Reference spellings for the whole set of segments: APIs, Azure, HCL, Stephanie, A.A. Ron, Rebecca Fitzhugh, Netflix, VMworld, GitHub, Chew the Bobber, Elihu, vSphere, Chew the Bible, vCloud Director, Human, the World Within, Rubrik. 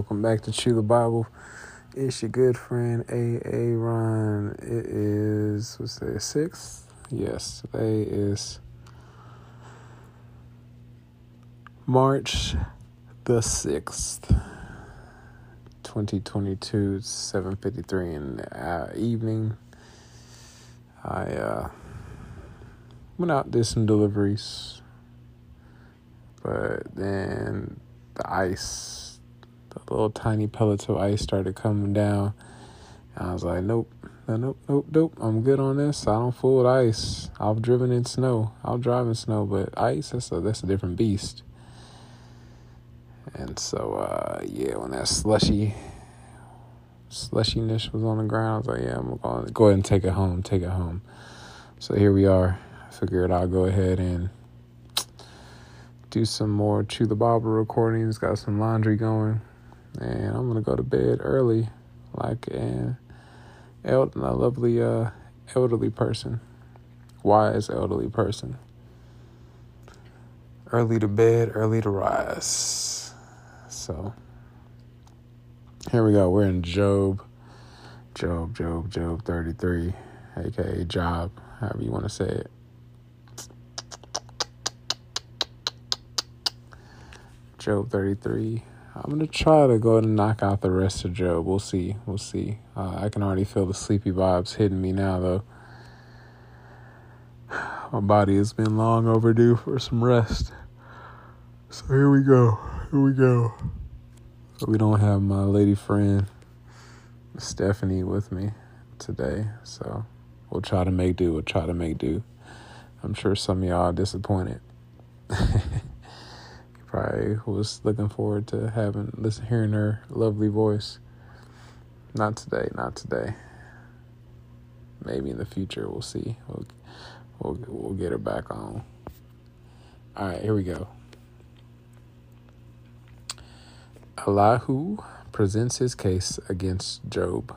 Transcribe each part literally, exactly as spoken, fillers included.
welcome back to Chew the Bible. It's your good friend A A. Ron. It is, what's today, sixth? Yes, today is March the sixth, twenty twenty-two, seven fifty-three in the uh, evening. I uh, went out, did some deliveries, but then the ice, the little tiny pellets of ice started coming down. And I was like, nope, no, nope, nope, nope, I'm good on this. I don't fool with ice. I've driven in snow. I'll drive in snow, but ice, that's a, that's a different beast. And so, uh, yeah, when that slushy, slushiness was on the ground, I was like, yeah, I'm going to go ahead and take it home, take it home. So here we are. I figured I'll go ahead and do some more Chew the Bobber recordings, got some laundry going, and I'm going to go to bed early like an el- a lovely uh, elderly person, wise elderly person. Early to bed, early to rise. So here we go. We're in Job, Job, Job, Job thirty-three, a k a. Job, however you want to say it. Job thirty-three. I'm going to try to go ahead and knock out the rest of Job. We'll see. We'll see. Uh, I can already feel the sleepy vibes hitting me now, though. My body has been long overdue for some rest. So here we go. Here we go. We don't have my lady friend, Stephanie, with me today. So we'll try to make do. We'll try to make do. I'm sure some of y'all are disappointed. Probably was looking forward to having, listen, hearing her lovely voice. Not today, not today. Maybe in the future, we'll see. We'll, we'll, we'll get her back on. All right, here we go. Elihu presents his case against Job.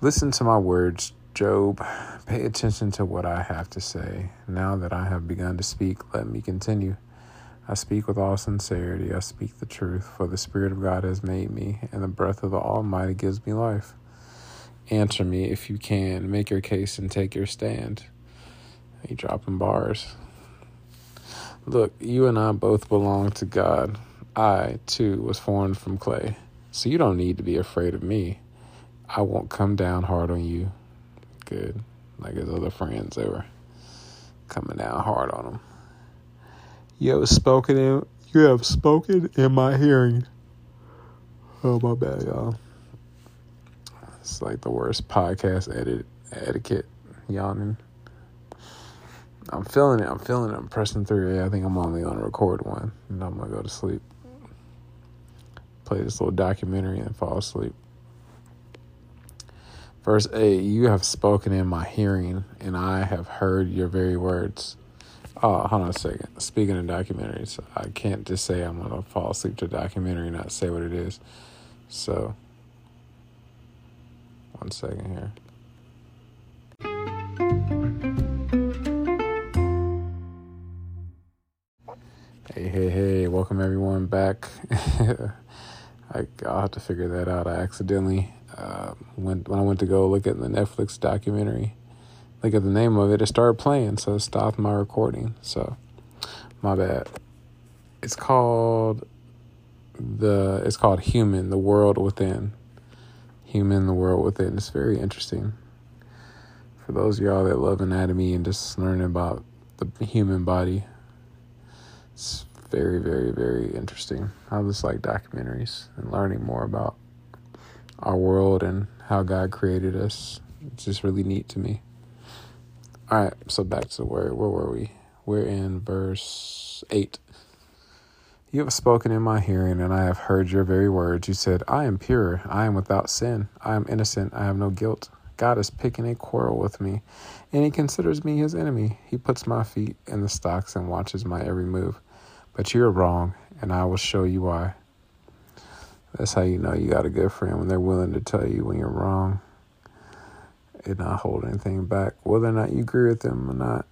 Listen to my words, Job. Pay attention to what I have to say. Now that I have begun to speak, let me continue. I speak with all sincerity, I speak the truth, for the Spirit of God has made me, and the breath of the Almighty gives me life. Answer me if you can, make your case and take your stand. He dropping bars. Look, you and I both belong to God. I, too, was formed from clay, so you don't need to be afraid of me. I won't come down hard on you. Good, like his other friends, they were coming down hard on him. You have spoken in you have spoken in my hearing. Oh, my bad, y'all. It's like the worst podcast edit etiquette. Yawning. I'm feeling it. I'm feeling it. I'm pressing through. Yeah, I think I'm only gonna record one, and I'm gonna go to sleep. Play this little documentary and fall asleep. Verse eight. You have spoken in my hearing, and I have heard your very words. Oh, hold on a second. Speaking of documentaries, I can't just say I'm going to fall asleep to a documentary and not say what it is. So, one second here. Hey, hey, hey. Welcome, everyone, back. I, I'll have to figure that out. I accidentally, uh, went, when I went to go look at the Netflix documentary, look at the name of it, it started playing, so it stopped my recording. So, my bad. It's called the. It's called Human, the World Within. Human, the World Within. It's very interesting. For those of y'all that love anatomy and just learning about the human body, it's very, very, very interesting. I just like documentaries and learning more about our world and how God created us. It's just really neat to me. All right, so back to where where were we? We're in verse eight. You have spoken in my hearing, and I have heard your very words. You said, I am pure. I am without sin. I am innocent. I have no guilt. God is picking a quarrel with me, and he considers me his enemy. He puts my feet in the stocks and watches my every move. But you are wrong, and I will show you why. That's how you know you got a good friend, when they're willing to tell you when you're wrong and not hold anything back. Whether or not you agree with them or not,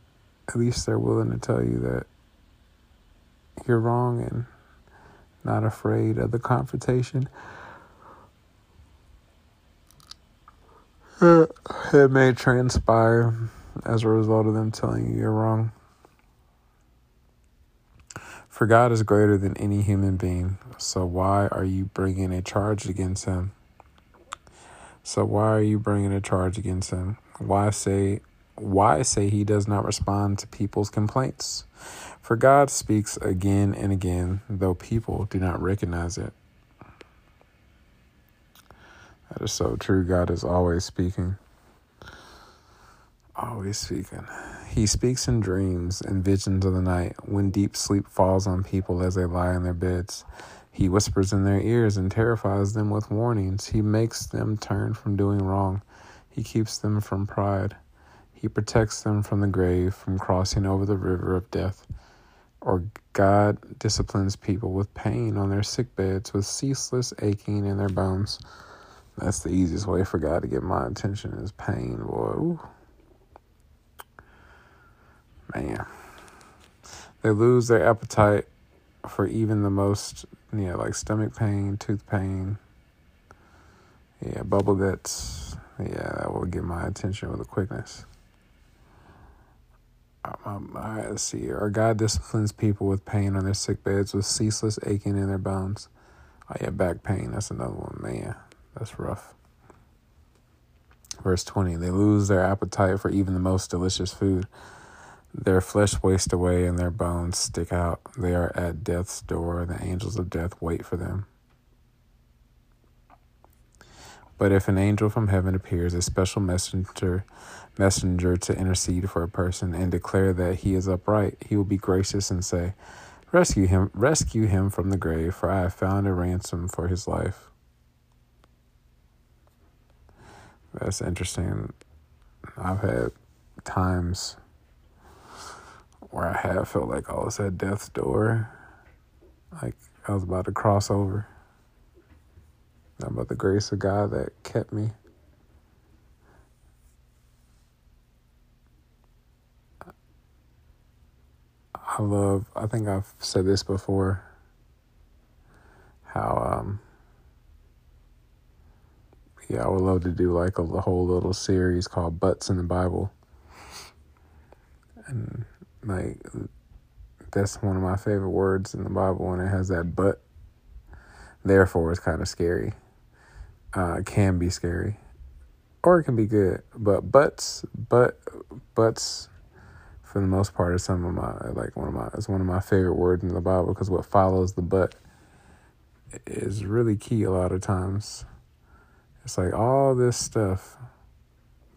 at least they're willing to tell you that you're wrong and not afraid of the confrontation. It may transpire as a result of them telling you you're wrong. For God is greater than any human being, so why are you bringing a charge against him? So why are you bringing a charge against him? Why say, why say he does not respond to people's complaints? For God speaks again and again, though people do not recognize it. That is so true. God is always speaking. Always speaking. He speaks in dreams and visions of the night when deep sleep falls on people as they lie in their beds. He whispers in their ears and terrifies them with warnings. He makes them turn from doing wrong. He keeps them from pride. He protects them from the grave, from crossing over the river of death. Or God disciplines people with pain on their sick beds, with ceaseless aching in their bones. That's the easiest way for God to get my attention is pain, boy. Ooh. Man. They lose their appetite for even the most, you know, like stomach pain, tooth pain. Yeah, bubble guts. Yeah, that will get my attention with a quickness. All right, let's see here. Our God disciplines people with pain on their sick beds, with ceaseless aching in their bones. Oh, yeah, back pain. That's another one, man. That's rough. Verse twenty, they lose their appetite for even the most delicious food. Their flesh wastes away and their bones stick out. They are at death's door. The angels of death wait for them. But if an angel from heaven appears, a special messenger messenger to intercede for a person and declare that he is upright, he will be gracious and say, Rescue him, rescue him from the grave, for I have found a ransom for his life. That's interesting. I've had times where I have felt like I was at death's door. Like I was about to cross over. Not about the grace of God that kept me. I love, I think I've said this before, how, um, yeah, I would love to do like a whole little series called Butts in the Bible. And like, that's one of my favorite words in the Bible when it has that but. Therefore, it's kind of scary. Uh, it can be scary. Or it can be good. But butts, but, butts, for the most part, is some of my, like one of my, it's one of my favorite words in the Bible because what follows the but is really key a lot of times. It's like all this stuff,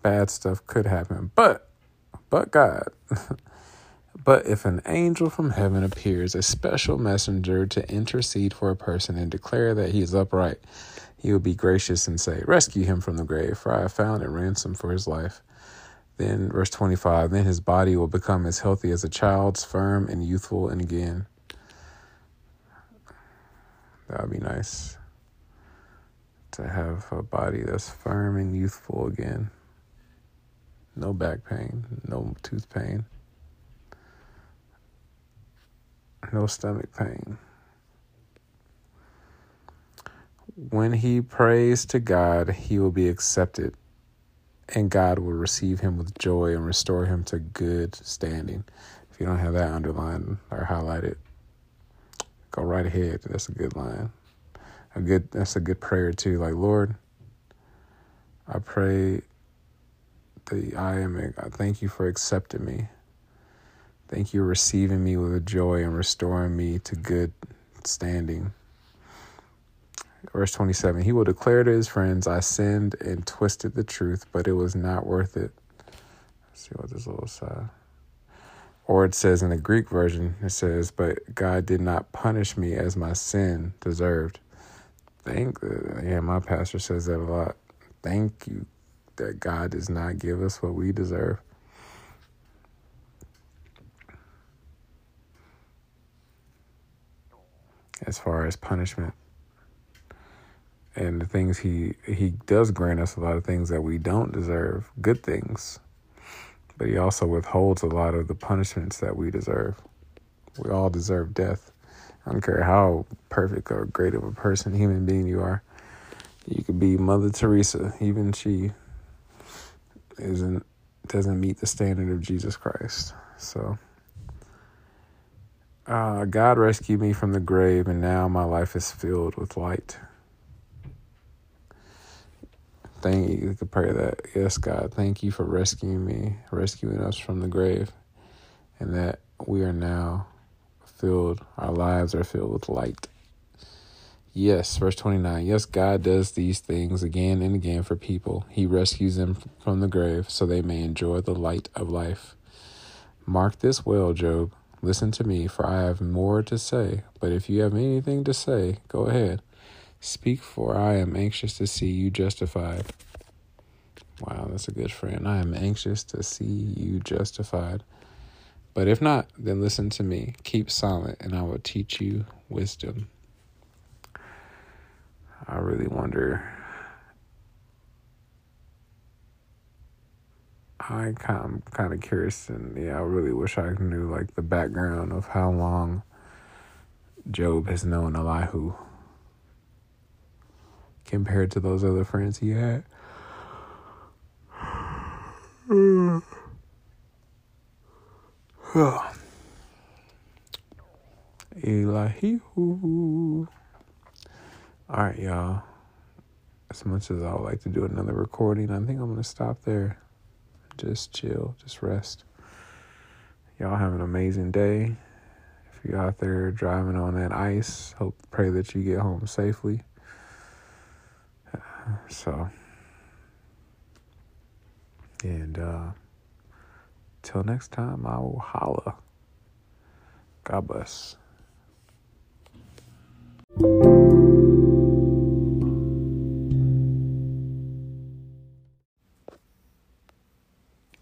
bad stuff could happen, but, but God. But if an angel from heaven appears, a special messenger to intercede for a person and declare that he is upright, he will be gracious and say, Rescue him from the grave, for I have found a ransom for his life. Then, verse twenty-five, then his body will become as healthy as a child's, firm and youthful, and again. That would be nice. To have a body that's firm and youthful again. No back pain, no tooth pain, no stomach pain. When he prays to God, he will be accepted, and God will receive him with joy and restore him to good standing. If you don't have that underlined or highlighted, go right ahead. That's a good line. A good, that's a good prayer too. Like, Lord, I pray that I am, I thank you for accepting me. Thank you for receiving me with joy and restoring me to good standing. Verse twenty-seven, he will declare to his friends, I sinned and twisted the truth, but it was not worth it. Let's see what this little side. Or it says in the Greek version, it says, but God did not punish me as my sin deserved. Thank, yeah, my pastor says that a lot. Thank you that God does not give us what we deserve. As far as punishment. And the things he, he does grant us a lot of things that we don't deserve, good things. But he also withholds a lot of the punishments that we deserve. We all deserve death. I don't care how perfect or great of a person, human being you are. You could be Mother Teresa. Even she isn't doesn't meet the standard of Jesus Christ. So, uh, God rescued me from the grave, and now my life is filled with light. Thank you. You could pray that. Yes, God, thank you for rescuing me, rescuing us from the grave, and that we are now filled, our lives are filled with light. Yes, verse twenty-nine. Yes, God does these things again and again for people. He rescues them from the grave so they may enjoy the light of life. Mark this well, Job. Listen to me, for I have more to say. But if you have anything to say, go ahead. Speak, for I am anxious to see you justified. Wow, that's a good friend. I am anxious to see you justified. But if not, then listen to me. Keep silent, and I will teach you wisdom. I really wonder. I kind I'm kind of curious, and yeah, I really wish I knew like the background of how long Job has known Elihu compared to those other friends he had. Mm. Elihu. All right, y'all. As much as I would like to do another recording, I think I'm going to stop there. Just chill. Just rest. Y'all have an amazing day. If you're out there driving on that ice, hope, pray that you get home safely. So, and, uh, till next time, I will holla. God bless.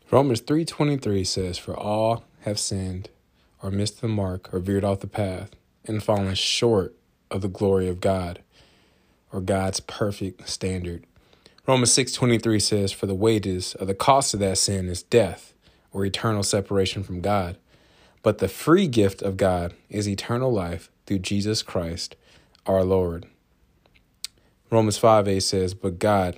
Romans three twenty-three says, "For all have sinned or missed the mark or veered off the path and fallen short of the glory of God," or God's perfect standard. Romans six twenty-three says, "For the wages or the cost of that sin is death, or eternal separation from God. But the free gift of God is eternal life through Jesus Christ, our Lord." Romans five eight says, "But God